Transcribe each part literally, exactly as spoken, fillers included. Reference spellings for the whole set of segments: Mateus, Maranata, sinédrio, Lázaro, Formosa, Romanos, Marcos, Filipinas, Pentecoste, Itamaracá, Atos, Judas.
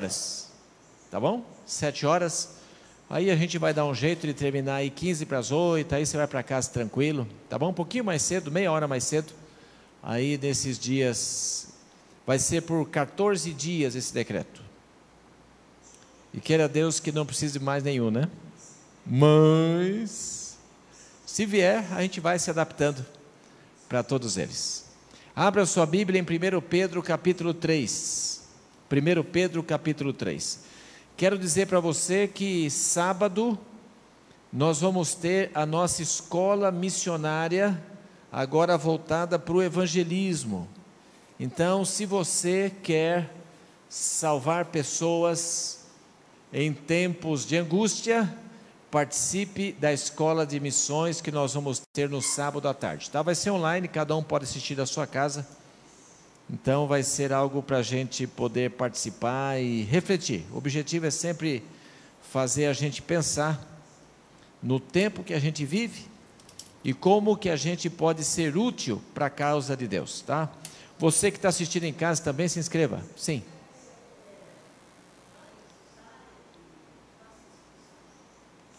horas, tá bom? Sete horas, aí a gente vai dar um jeito de terminar aí quinze para as oito, aí você vai para casa tranquilo, tá bom? Um pouquinho mais cedo, meia hora mais cedo, aí nesses dias, vai ser por quatorze dias esse decreto, e queira Deus que não precise mais nenhum, né? Mas, se vier, a gente vai se adaptando para todos eles. Abra sua Bíblia em primeiro Pedro capítulo três, primeiro Pedro capítulo três, quero dizer para você que sábado, nós vamos ter a nossa escola missionária, agora voltada para o evangelismo. Então, se você quer salvar pessoas em tempos de angústia, participe da escola de missões que nós vamos ter no sábado à tarde, tá? Vai ser online, cada um pode assistir da sua casa, então vai ser algo para a gente poder participar e refletir. O objetivo é sempre fazer a gente pensar no tempo que a gente vive e como que a gente pode ser útil para a causa de Deus, tá? Você que está assistindo em casa também se inscreva, sim.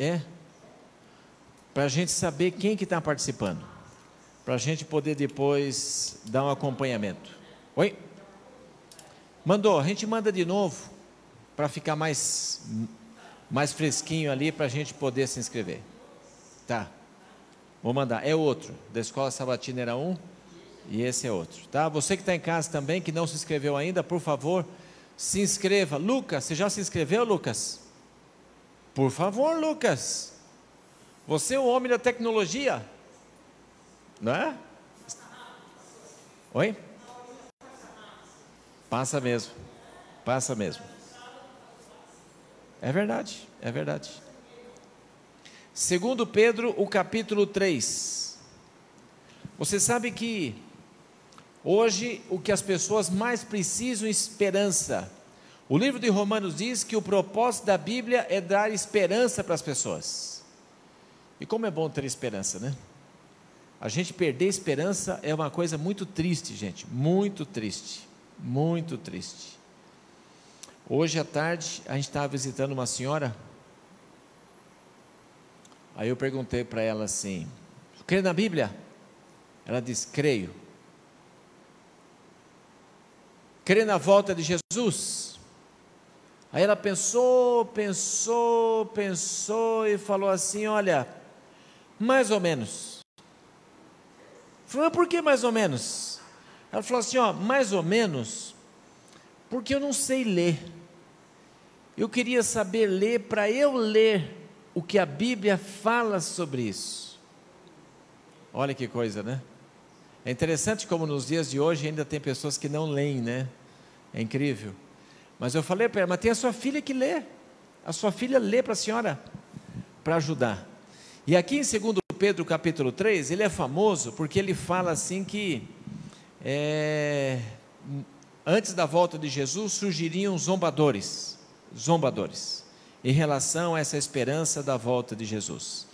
É, para a gente saber quem que está participando, para a gente poder depois dar um acompanhamento. Oi? Mandou, a gente manda de novo, para ficar mais, mais fresquinho ali, para a gente poder se inscrever. Tá, vou mandar, é outro, da escola sabatina era um, e esse é outro. Tá, você que está em casa também, que não se inscreveu ainda, por favor, se inscreva. Lucas, você já se inscreveu, Lucas? Por favor, Lucas, você é o homem da tecnologia, não é? Oi? Passa mesmo, passa mesmo. É verdade, é verdade. Segundo Pedro, o capítulo três. Você sabe que hoje o que as pessoas mais precisam é esperança. O livro de Romanos diz que o propósito da Bíblia é dar esperança para as pessoas. E como é bom ter esperança, né? A gente perder esperança é uma coisa muito triste, gente, muito triste, muito triste. Hoje à tarde, a gente estava visitando uma senhora, aí eu perguntei para ela assim, crê na Bíblia? Ela disse, creio. Crê na volta de Jesus? Aí ela pensou, pensou, pensou e falou assim, olha, mais ou menos. Falei, mas por que mais ou menos? Ela falou assim, ó, mais ou menos, porque eu não sei ler. Eu queria saber ler para eu ler o que a Bíblia fala sobre isso. Olha que coisa, né? É interessante como nos dias de hoje ainda tem pessoas que não leem, né? É incrível. Mas eu falei para ela, mas tem a sua filha que lê, a sua filha lê para a senhora, para ajudar. E aqui em segundo Pedro capítulo três, ele é famoso, porque ele fala assim que, é, antes da volta de Jesus, surgiriam zombadores, zombadores, em relação a essa esperança da volta de Jesus.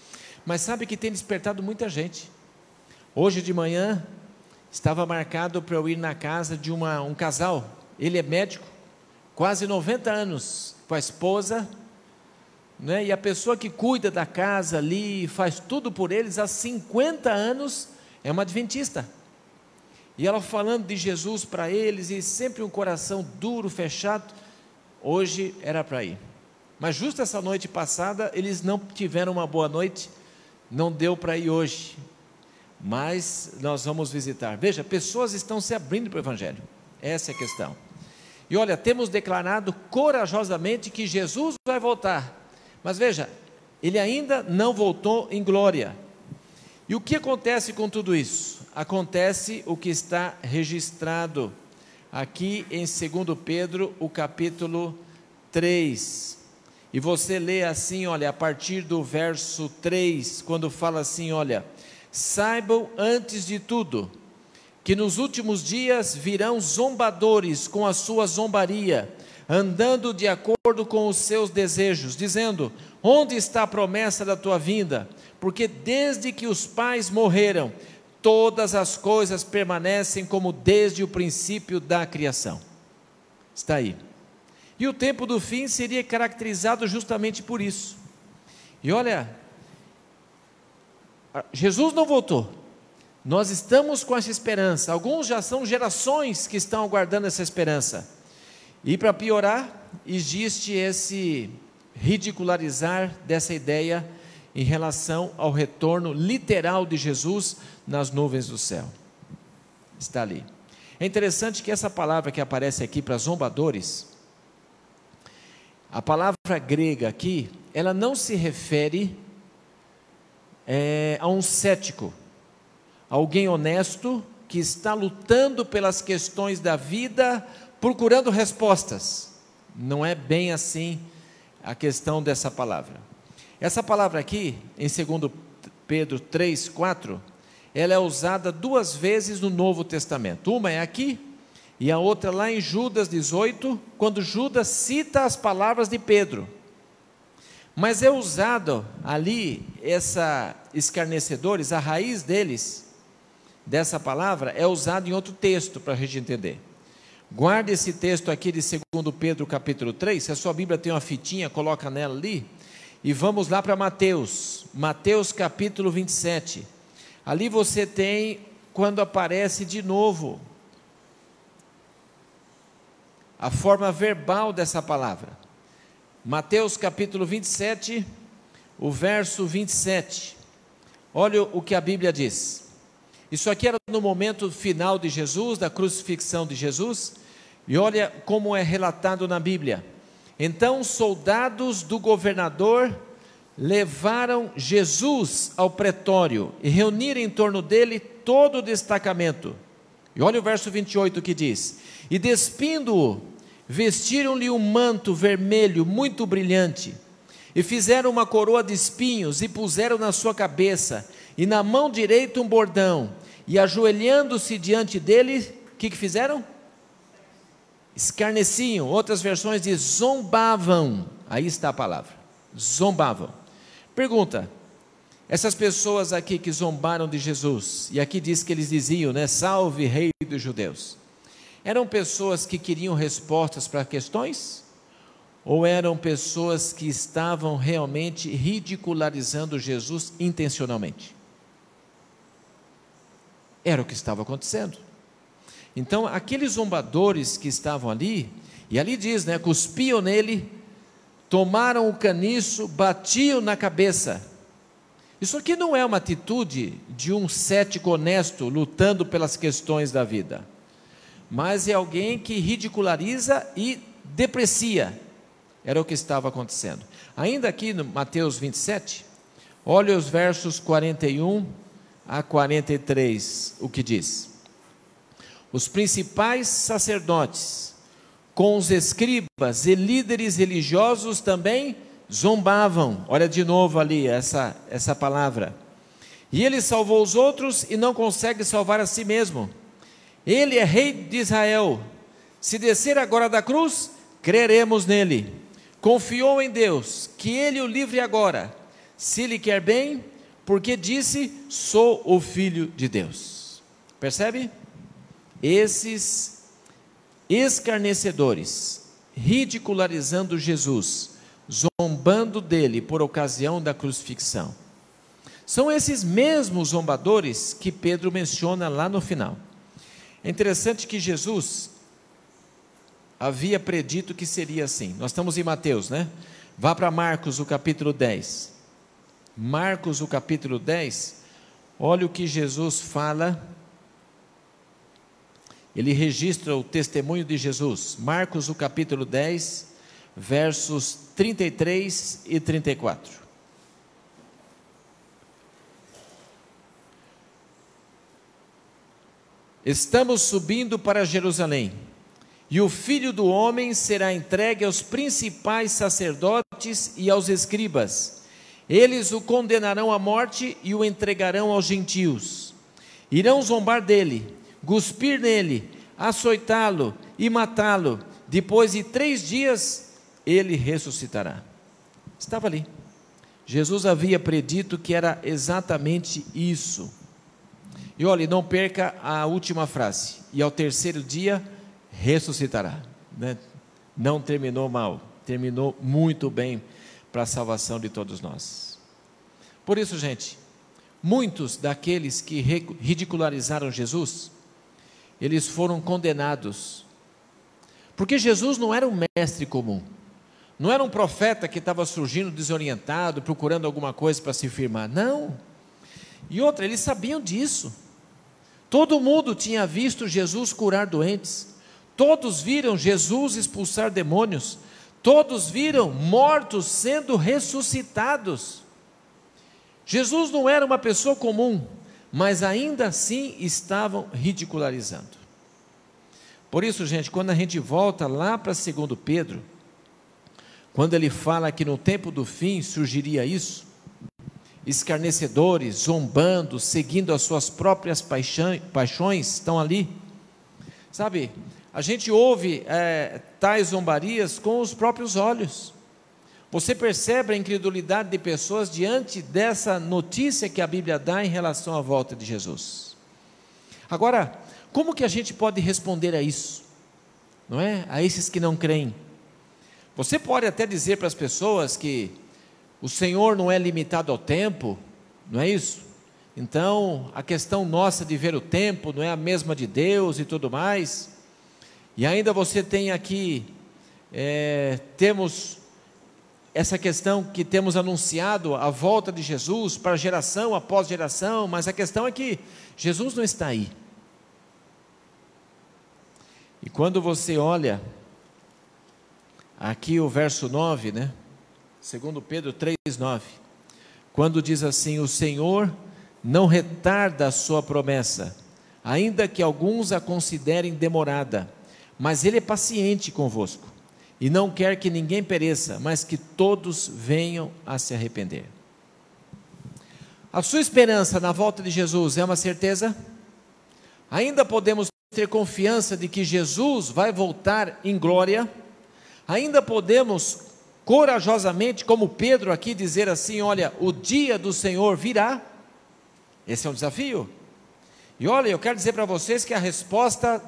Mas sabe que tem despertado muita gente. Hoje de manhã, estava marcado para eu ir na casa de uma, um casal, ele é médico, quase noventa anos, com a esposa, né? E a pessoa que cuida da casa ali, faz tudo por eles, há cinquenta anos, é uma adventista, e ela falando de Jesus para eles, e sempre um coração duro, fechado. Hoje era para ir, mas justo essa noite passada, eles não tiveram uma boa noite, não deu para ir hoje, mas nós vamos visitar. Veja, pessoas estão se abrindo para o Evangelho, essa é a questão. E olha, temos declarado corajosamente que Jesus vai voltar, mas veja, Ele ainda não voltou em glória. E o que acontece com tudo isso? Acontece o que está registrado aqui em segundo Pedro, o capítulo três, e você lê assim, olha, a partir do verso três, quando fala assim, olha, saibam antes de tudo, que nos últimos dias virão zombadores com a sua zombaria, andando de acordo com os seus desejos, dizendo, onde está a promessa da tua vinda? Porque desde que os pais morreram, todas as coisas permanecem como desde o princípio da criação. Está aí. E o tempo do fim seria caracterizado justamente por isso. E olha, Jesus não voltou, nós estamos com essa esperança, alguns já são gerações que estão aguardando essa esperança. E para piorar, existe esse ridicularizar dessa ideia em relação ao retorno literal de Jesus nas nuvens do céu. Está ali. É interessante que essa palavra que aparece aqui para zombadores, a palavra grega aqui, ela não se refere é, a um cético, alguém honesto que está lutando pelas questões da vida, procurando respostas. Não é bem assim a questão dessa palavra. Essa palavra aqui, em segundo Pedro três, quatro, ela é usada duas vezes no Novo Testamento. Uma é aqui e a outra lá em Judas dezoito, quando Judas cita as palavras de Pedro. Mas é usado ali, essa escarnecedores, a raiz deles, dessa palavra, é usada em outro texto para a gente entender. Guarda esse texto aqui de segundo Pedro capítulo três, se a sua Bíblia tem uma fitinha, coloca nela ali, e vamos lá para Mateus, Mateus capítulo vinte e sete, ali você tem, quando aparece de novo, a forma verbal dessa palavra, Mateus capítulo vinte e sete, o verso vinte e sete, olha o que a Bíblia diz. Isso aqui era no momento final de Jesus, da crucifixão de Jesus, e olha como é relatado na Bíblia. Então, soldados do governador levaram Jesus ao pretório e reuniram em torno dele todo o destacamento. E olha o verso vinte e oito que diz: e despindo-o, vestiram-lhe um manto vermelho muito brilhante, e fizeram uma coroa de espinhos e puseram na sua cabeça, e na mão direita um bordão, e ajoelhando-se diante dele, o que, que fizeram? Escarneciam. Outras versões diz zombavam, aí está a palavra, zombavam. Pergunta, essas pessoas aqui que zombaram de Jesus, e aqui diz que eles diziam, né, salve rei dos judeus, eram pessoas que queriam respostas para questões? Ou eram pessoas que estavam realmente ridicularizando Jesus intencionalmente? Era o que estava acontecendo. Então, aqueles zombadores que estavam ali, e ali diz, né, cuspiam nele, tomaram o caniço, batiam na cabeça. Isso aqui não é uma atitude de um cético honesto lutando pelas questões da vida, mas é alguém que ridiculariza e deprecia. Era o que estava acontecendo. Ainda aqui no Mateus vinte e sete, olha os versos quarenta e um a quarenta e três, o que diz: os principais sacerdotes, com os escribas e líderes religiosos também zombavam. Olha de novo ali essa, essa palavra. E ele salvou os outros e não consegue salvar a si mesmo. Ele é rei de Israel. Se descer agora da cruz, creremos nele. Confiou em Deus, que ele o livre agora, se lhe quer bem, porque disse, sou o filho de Deus. Percebe? Esses escarnecedores, ridicularizando Jesus, zombando dele por ocasião da crucifixão, são esses mesmos zombadores que Pedro menciona lá no final. É interessante que Jesus havia predito que seria assim. Nós estamos em Mateus, né? Vá para Marcos, o capítulo dez. Marcos, o capítulo dez, olha o que Jesus fala. Ele registra o testemunho de Jesus. Marcos, o capítulo dez, versos trinta e três e trinta e quatro. Estamos subindo para Jerusalém, e o filho do homem será entregue aos principais sacerdotes e aos escribas. Eles o condenarão à morte e o entregarão aos gentios. Irão zombar dele, cuspir nele, açoitá-lo e matá-lo. Depois de três dias ele ressuscitará. Estava ali. Jesus havia predito que era exatamente isso. E olhe, não perca a última frase. E ao terceiro dia ressuscitará, né? não terminou mal, terminou muito bem para a salvação de todos nós. Por isso, gente, muitos daqueles que ridicularizaram Jesus, eles foram condenados, porque Jesus não era um mestre comum, não era um profeta que estava surgindo desorientado, procurando alguma coisa para se firmar, não. E outra, eles sabiam disso. Todo mundo tinha visto Jesus curar doentes, todos viram Jesus expulsar demônios, todos viram mortos sendo ressuscitados. Jesus não era uma pessoa comum, mas ainda assim estavam ridicularizando. Por isso, gente, quando a gente volta lá para Segundo Pedro, quando ele fala que no tempo do fim surgiria isso, escarnecedores, zombando, seguindo as suas próprias paixão, paixões, estão ali, sabe, a gente ouve é, tais zombarias com os próprios olhos. Você percebe a incredulidade de pessoas diante dessa notícia que a Bíblia dá em relação à volta de Jesus. Agora, como que a gente pode responder a isso? Não é? A esses que não creem. Você pode até dizer para as pessoas que o Senhor não é limitado ao tempo, não é isso? Então, a questão nossa de ver o tempo não é a mesma de Deus e tudo mais. E ainda você tem aqui, é, temos... essa questão que temos anunciado a volta de Jesus para geração após geração, mas a questão é que Jesus não está aí. E quando você olha aqui o verso nove, né? Segundo Pedro três, nove, quando diz assim: o Senhor não retarda a sua promessa, ainda que alguns a considerem demorada, mas Ele é paciente convosco, e não quer que ninguém pereça, mas que todos venham a se arrepender. A sua esperança na volta de Jesus é uma certeza? Ainda podemos ter confiança de que Jesus vai voltar em glória? Ainda podemos corajosamente, como Pedro aqui, dizer assim: olha, o dia do Senhor virá? Esse é um desafio. E olha, eu quero dizer para vocês que a resposta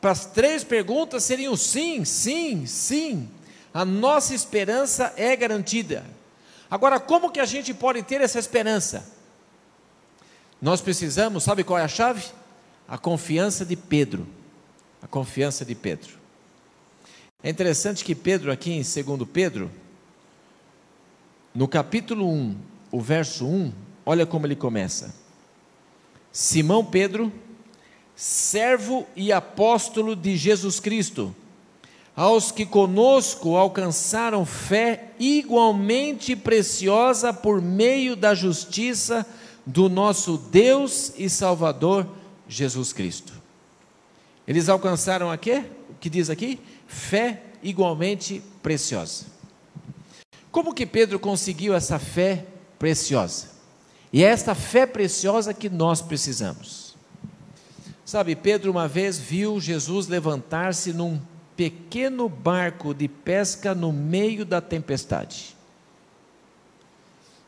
para as três perguntas seriam sim, sim, sim. A nossa esperança é garantida. Agora, como que a gente pode ter essa esperança? Nós precisamos, sabe qual é a chave? A confiança de Pedro, a confiança de Pedro. É interessante que Pedro aqui em Segundo Pedro, no capítulo um, o verso um, olha como ele começa: Simão Pedro, servo e apóstolo de Jesus Cristo, aos que conosco alcançaram fé igualmente preciosa por meio da justiça do nosso Deus e Salvador Jesus Cristo. Eles alcançaram a quê? O que diz aqui? Fé igualmente preciosa. Como que Pedro conseguiu essa fé preciosa? E é esta fé preciosa que nós precisamos. Sabe, Pedro uma vez viu Jesus levantar-se num pequeno barco de pesca no meio da tempestade.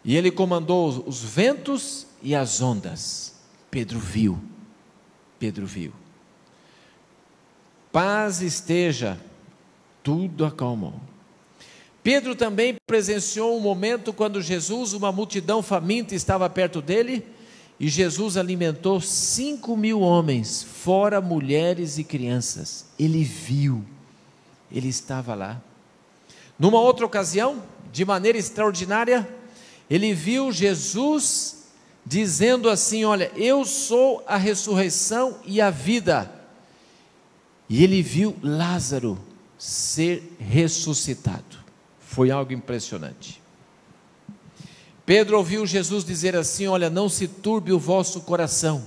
E ele comandou os ventos e as ondas. Pedro viu, Pedro viu. Paz esteja, tudo acalmou. Pedro também presenciou um momento quando Jesus, uma multidão faminta, estava perto dele, e Jesus alimentou cinco mil homens, fora mulheres e crianças. Ele viu, ele estava lá. Numa outra ocasião, de maneira extraordinária, ele viu Jesus dizendo assim: olha, eu sou a ressurreição e a vida. E ele viu Lázaro ser ressuscitado. Foi algo impressionante. Pedro ouviu Jesus dizer assim: olha, não se turbe o vosso coração,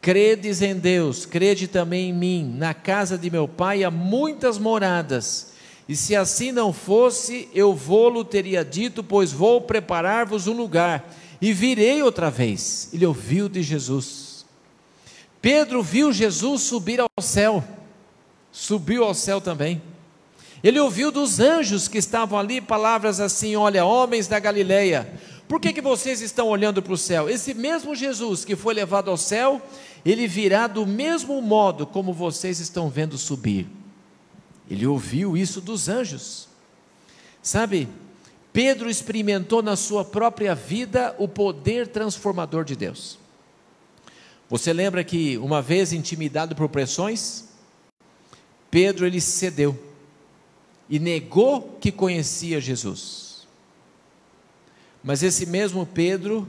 credes em Deus, crede também em mim, na casa de meu pai há muitas moradas, e se assim não fosse, eu vou-lo teria dito, pois vou preparar-vos um lugar, e virei outra vez. Ele ouviu de Jesus. Pedro viu Jesus subir ao céu, subiu ao céu também. Ele ouviu dos anjos que estavam ali palavras assim: olha, homens da Galileia, por que que vocês estão olhando para o céu? Esse mesmo Jesus que foi levado ao céu, ele virá do mesmo modo como vocês estão vendo subir. Ele ouviu isso dos anjos. Sabe, Pedro experimentou na sua própria vida o poder transformador de Deus. Você lembra que uma vez intimidado por pressões, Pedro ele cedeu e negou que conhecia Jesus. Mas esse mesmo Pedro,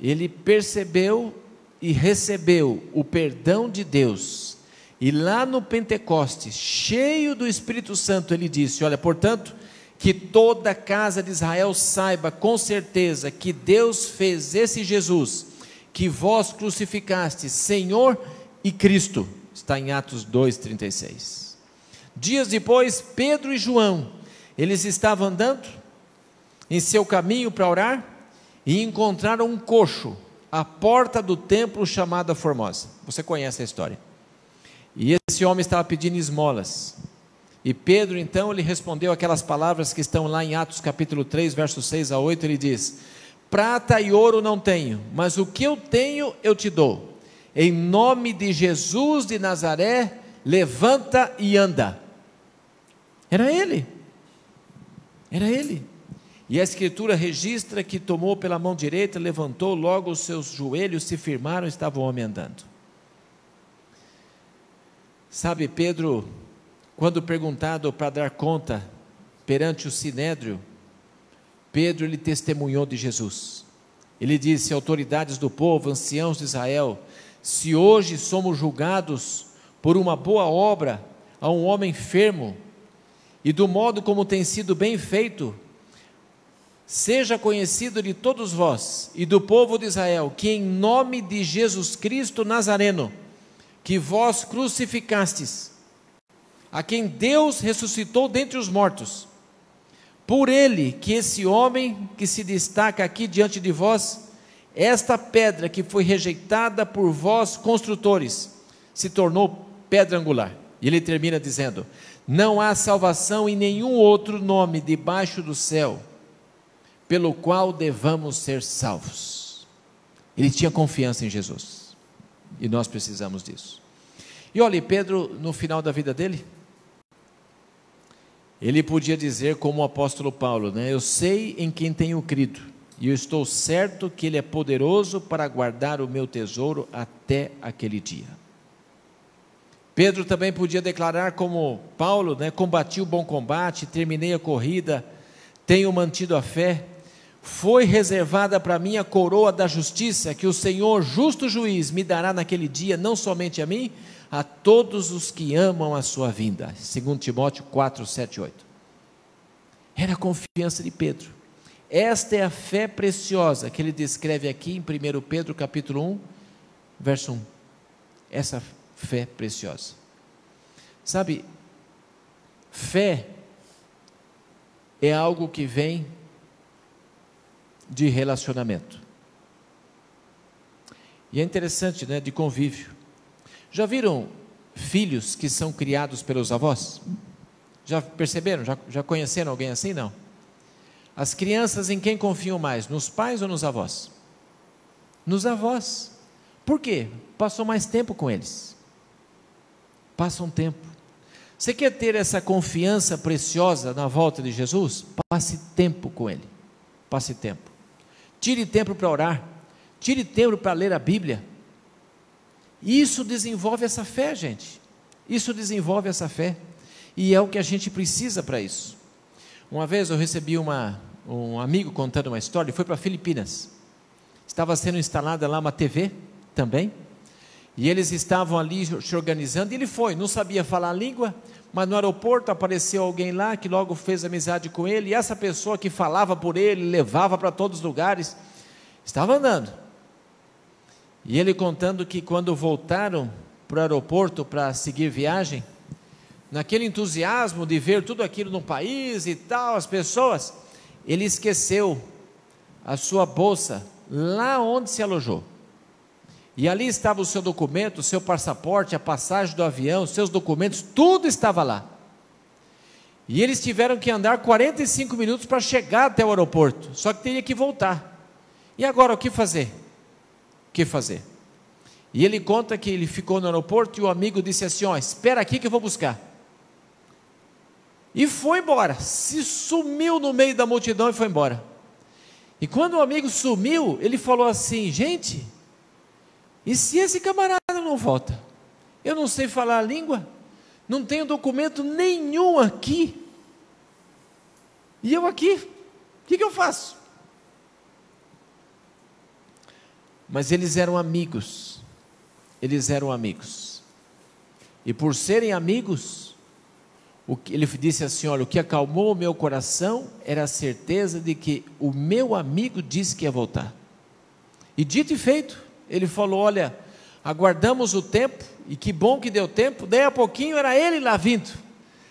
ele percebeu e recebeu o perdão de Deus. E lá no Pentecoste, cheio do Espírito Santo, ele disse: olha, portanto, que toda a casa de Israel saiba com certeza que Deus fez esse Jesus, que vós crucificaste, Senhor e Cristo. Está em Atos dois, trinta e seis. Dias depois, Pedro e João, eles estavam andando em seu caminho para orar, e encontraram um coxo à porta do templo chamado Formosa. Você conhece a história. E esse homem estava pedindo esmolas, e Pedro então lhe respondeu aquelas palavras que estão lá em Atos capítulo três, versos seis a oito, ele diz: prata e ouro não tenho, mas o que eu tenho eu te dou, em nome de Jesus de Nazaré, levanta e anda. Era ele, era ele, e a escritura registra que tomou pela mão direita, levantou, logo os seus joelhos se firmaram, estava o homem andando. Sabe, Pedro, quando perguntado para dar conta perante o sinédrio, Pedro ele testemunhou de Jesus. Ele disse: autoridades do povo, anciãos de Israel, se hoje somos julgados por uma boa obra a um homem enfermo, e do modo como tem sido bem feito, seja conhecido de todos vós e do povo de Israel, que em nome de Jesus Cristo Nazareno, que vós crucificastes, a quem Deus ressuscitou dentre os mortos, por ele que esse homem que se destaca aqui diante de vós, esta pedra que foi rejeitada por vós construtores, se tornou pedra angular. E ele termina dizendo: não há salvação em nenhum outro nome debaixo do céu, pelo qual devamos ser salvos. Ele tinha confiança em Jesus. E nós precisamos disso. E olha, Pedro, no final da vida dele, ele podia dizer como o apóstolo Paulo, né? Eu sei em quem tenho crido, e eu estou certo que ele é poderoso para guardar o meu tesouro até aquele dia. Pedro também podia declarar como Paulo, né? Combati o bom combate, terminei a corrida, tenho mantido a fé. Foi reservada para mim a coroa da justiça, que o Senhor, justo juiz, me dará naquele dia, não somente a mim, a todos os que amam a sua vinda. Segundo Timóteo quatro, sete, oito. Era a confiança de Pedro. Esta é a fé preciosa que ele descreve aqui em primeiro Pedro capítulo um, verso um. Essa fé preciosa. Sabe, fé é algo que vem de relacionamento, e é interessante, né, de convívio. Já viram filhos que são criados pelos avós? Já perceberam? Já, já conheceram alguém assim? Não. As crianças em quem confiam mais, nos pais ou nos avós? Nos avós. Por quê? Passam mais tempo com eles, passam tempo. Você quer ter essa confiança preciosa na volta de Jesus? Passe tempo com ele, passe tempo. Tire tempo para orar, tire tempo para ler a Bíblia. Isso desenvolve essa fé, gente. Isso desenvolve essa fé, e é o que a gente precisa para isso. Uma vez eu recebi uma, um amigo contando uma história. Ele foi para Filipinas, estava sendo instalada lá uma T V também, e eles estavam ali se organizando, e ele foi, não sabia falar a língua, mas no aeroporto apareceu alguém lá, que logo fez amizade com ele, e essa pessoa que falava por ele, levava para todos os lugares, estava andando. E ele contando que quando voltaram para o aeroporto, para seguir viagem, naquele entusiasmo de ver tudo aquilo no país e tal, as pessoas, ele esqueceu a sua bolsa lá onde se alojou, e ali estava o seu documento, o seu passaporte, a passagem do avião, os seus documentos, tudo estava lá. E eles tiveram que andar quarenta e cinco minutos para chegar até o aeroporto, só que teria que voltar. E agora o que fazer? O que fazer? E ele conta que ele ficou no aeroporto, e o amigo disse assim: ó, espera aqui que eu vou buscar. e foi embora, se sumiu no meio da multidão e foi embora. E quando o amigo sumiu, ele falou assim: gente, e se esse camarada não volta? Eu não sei falar a língua, não tenho documento nenhum aqui, e eu aqui, o que, que eu faço? Mas eles eram amigos, eles eram amigos, e por serem amigos, o que, ele disse assim: olha, o que acalmou o meu coração era a certeza de que o meu amigo disse que ia voltar. E dito e feito, ele falou: olha, aguardamos o tempo, e que bom que deu tempo, daí a pouquinho era ele lá vindo,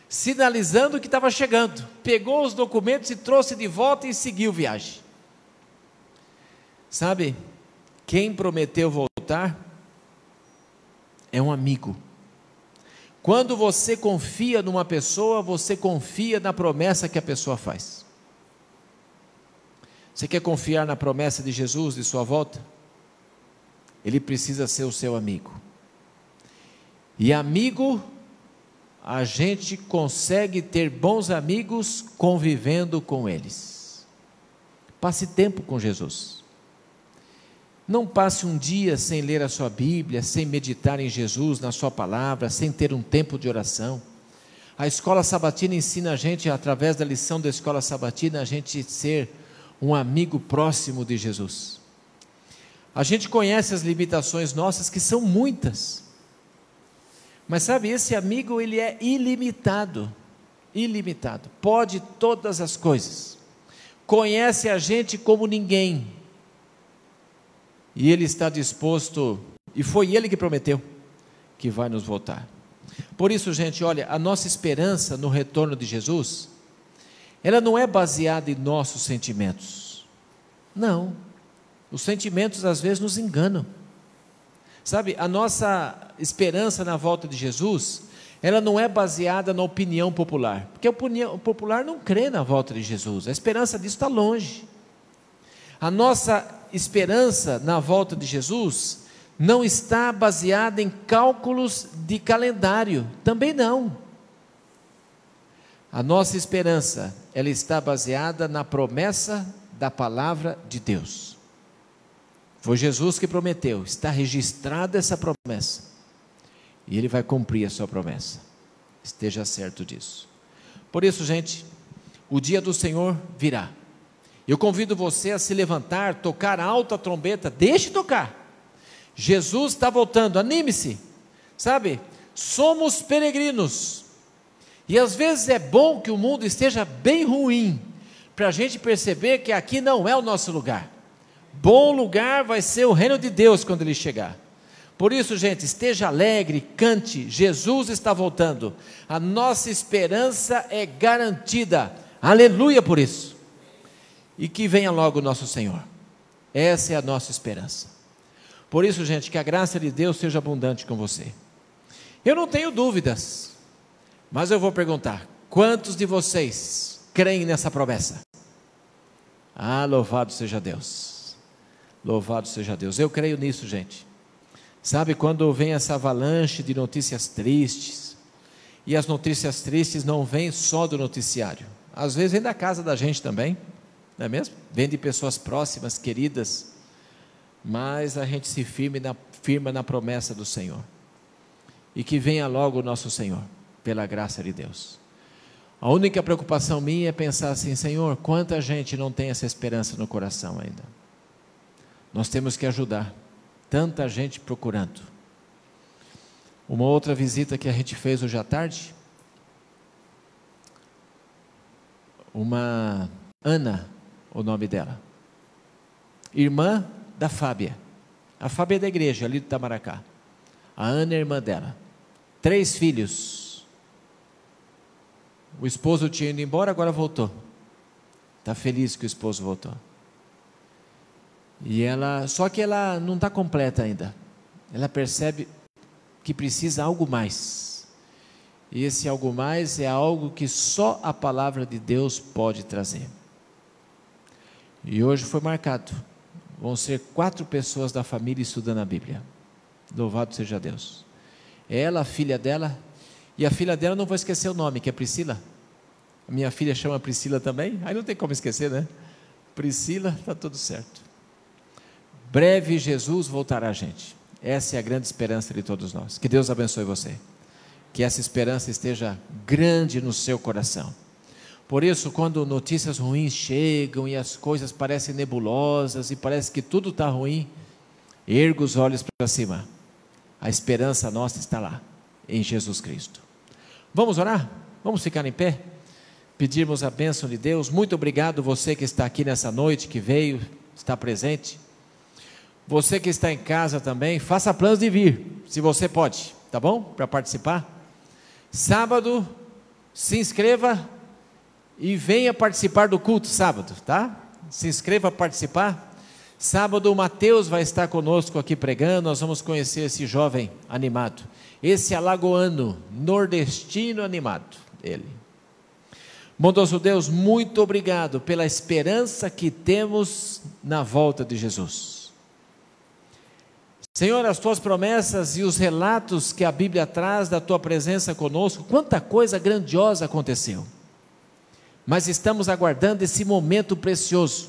sinalizando que estava chegando, pegou os documentos e trouxe de volta e seguiu viagem. Sabe, quem prometeu voltar é um amigo. Quando você confia numa pessoa, você confia na promessa que a pessoa faz. Você quer confiar na promessa de Jesus de sua volta? Ele precisa ser o seu amigo. E amigo, a gente consegue ter bons amigos convivendo com eles. Passe tempo com Jesus. Não passe um dia sem ler a sua Bíblia, sem meditar em Jesus, na sua palavra, sem ter um tempo de oração. A escola sabatina ensina a gente, através da lição da escola sabatina, a gente ser um amigo próximo de Jesus. A gente conhece as limitações nossas, que são muitas, mas sabe, esse amigo, ele é ilimitado, ilimitado, pode todas as coisas, conhece a gente como ninguém, e ele está disposto, e foi ele que prometeu, que vai nos voltar. Por isso, gente, olha, a nossa esperança no retorno de Jesus, ela não é baseada em nossos sentimentos, não. Os sentimentos às vezes nos enganam, sabe, a nossa esperança na volta de Jesus, ela não é baseada na opinião popular, porque a opinião popular não crê na volta de Jesus, a esperança disso está longe. A nossa esperança na volta de Jesus não está baseada em cálculos de calendário, também não. A nossa esperança, ela está baseada na promessa da palavra de Deus. Foi Jesus que prometeu, está registrada essa promessa, e Ele vai cumprir a sua promessa, esteja certo disso. Por isso, gente, o dia do Senhor virá. Eu convido você a se levantar, tocar alto a trombeta, deixe tocar, Jesus está voltando, anime-se, sabe, somos peregrinos, e às vezes é bom que o mundo esteja bem ruim, para a gente perceber que aqui não é o nosso lugar. Bom lugar vai ser o reino de Deus quando Ele chegar. Por isso, gente, esteja alegre, cante, Jesus está voltando, a nossa esperança é garantida, aleluia por isso, e que venha logo o nosso Senhor, essa é a nossa esperança. Por isso, gente, que a graça de Deus seja abundante com você. Eu não tenho dúvidas, mas eu vou perguntar, quantos de vocês creem nessa promessa? Ah, louvado seja Deus! Louvado seja Deus, eu creio nisso, gente. Sabe, quando vem essa avalanche de notícias tristes, e as notícias tristes não vêm só do noticiário, às vezes vem da casa da gente também, não é mesmo? Vem de pessoas próximas, queridas, mas a gente se firme na, firma na promessa do Senhor, e que venha logo o nosso Senhor, pela graça de Deus. A única preocupação minha é pensar assim: Senhor, quanta gente não tem essa esperança no coração ainda. Nós temos que ajudar, tanta gente procurando. Uma outra visita que a gente fez hoje à tarde, uma Ana, o nome dela, irmã da Fábia, a Fábia é da igreja ali do Itamaracá, a Ana é irmã dela, três filhos, o esposo tinha ido embora, agora voltou, está feliz que o esposo voltou. E ela, só que ela não está completa ainda, ela percebe que precisa algo mais, e esse algo mais é algo que só a palavra de Deus pode trazer. E hoje foi marcado, vão ser quatro pessoas da família estudando a Bíblia, louvado seja Deus, ela, a filha dela, e a filha dela não vou esquecer o nome, que é Priscila, minha filha chama Priscila também, aí não tem como esquecer, né? Priscila, está tudo certo. Breve Jesus voltará, a gente. Essa é a grande esperança de todos nós. Que Deus abençoe você. Que essa esperança esteja grande no seu coração. Por isso, quando notícias ruins chegam e as coisas parecem nebulosas e parece que tudo está ruim, erga os olhos para cima. A esperança nossa está lá, em Jesus Cristo. Vamos orar? Vamos ficar em pé? Pedirmos a bênção de Deus. Muito obrigado você que está aqui nessa noite, que veio, está presente. Você que está em casa também, faça planos de vir, se você pode, tá bom? Para participar. Sábado, se inscreva e venha participar do culto sábado, tá? Se inscreva a participar. Sábado o Mateus vai estar conosco aqui pregando, nós vamos conhecer esse jovem animado, esse alagoano, nordestino animado, ele. Bondoso Deus, muito obrigado pela esperança que temos na volta de Jesus. Senhor, as tuas promessas e os relatos que a Bíblia traz da tua presença conosco, quanta coisa grandiosa aconteceu. Mas estamos aguardando esse momento precioso.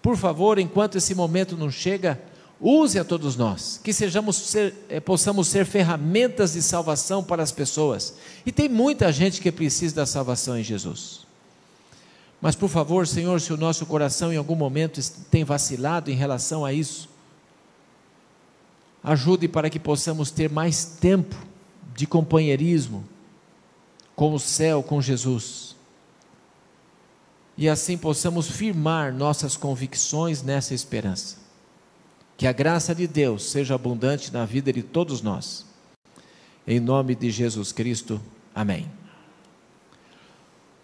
Por favor, enquanto esse momento não chega, use a todos nós, que sejamos ser, eh, possamos ser ferramentas de salvação para as pessoas, e tem muita gente que precisa da salvação em Jesus. Mas por favor, Senhor, se o nosso coração em algum momento tem vacilado em relação a isso, ajude para que possamos ter mais tempo de companheirismo com o céu, com Jesus, e assim possamos firmar nossas convicções nessa esperança. Que a graça de Deus seja abundante na vida de todos nós. Em nome de Jesus Cristo, amém.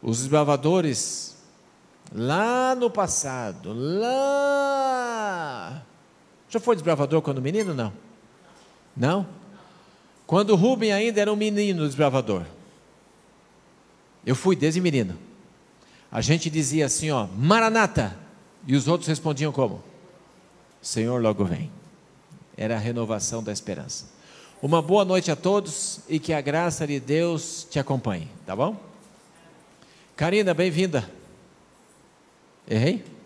Os desbravadores, lá no passado, lá... Já foi desbravador quando menino, não? Não? Quando Rubem ainda era um menino desbravador. Eu fui desde menino. A gente dizia assim, ó, Maranata, e os outros respondiam como? Senhor, logo vem. Era a renovação da esperança. Uma boa noite a todos e que a graça de Deus te acompanhe, tá bom? Karina, bem-vinda. Errei?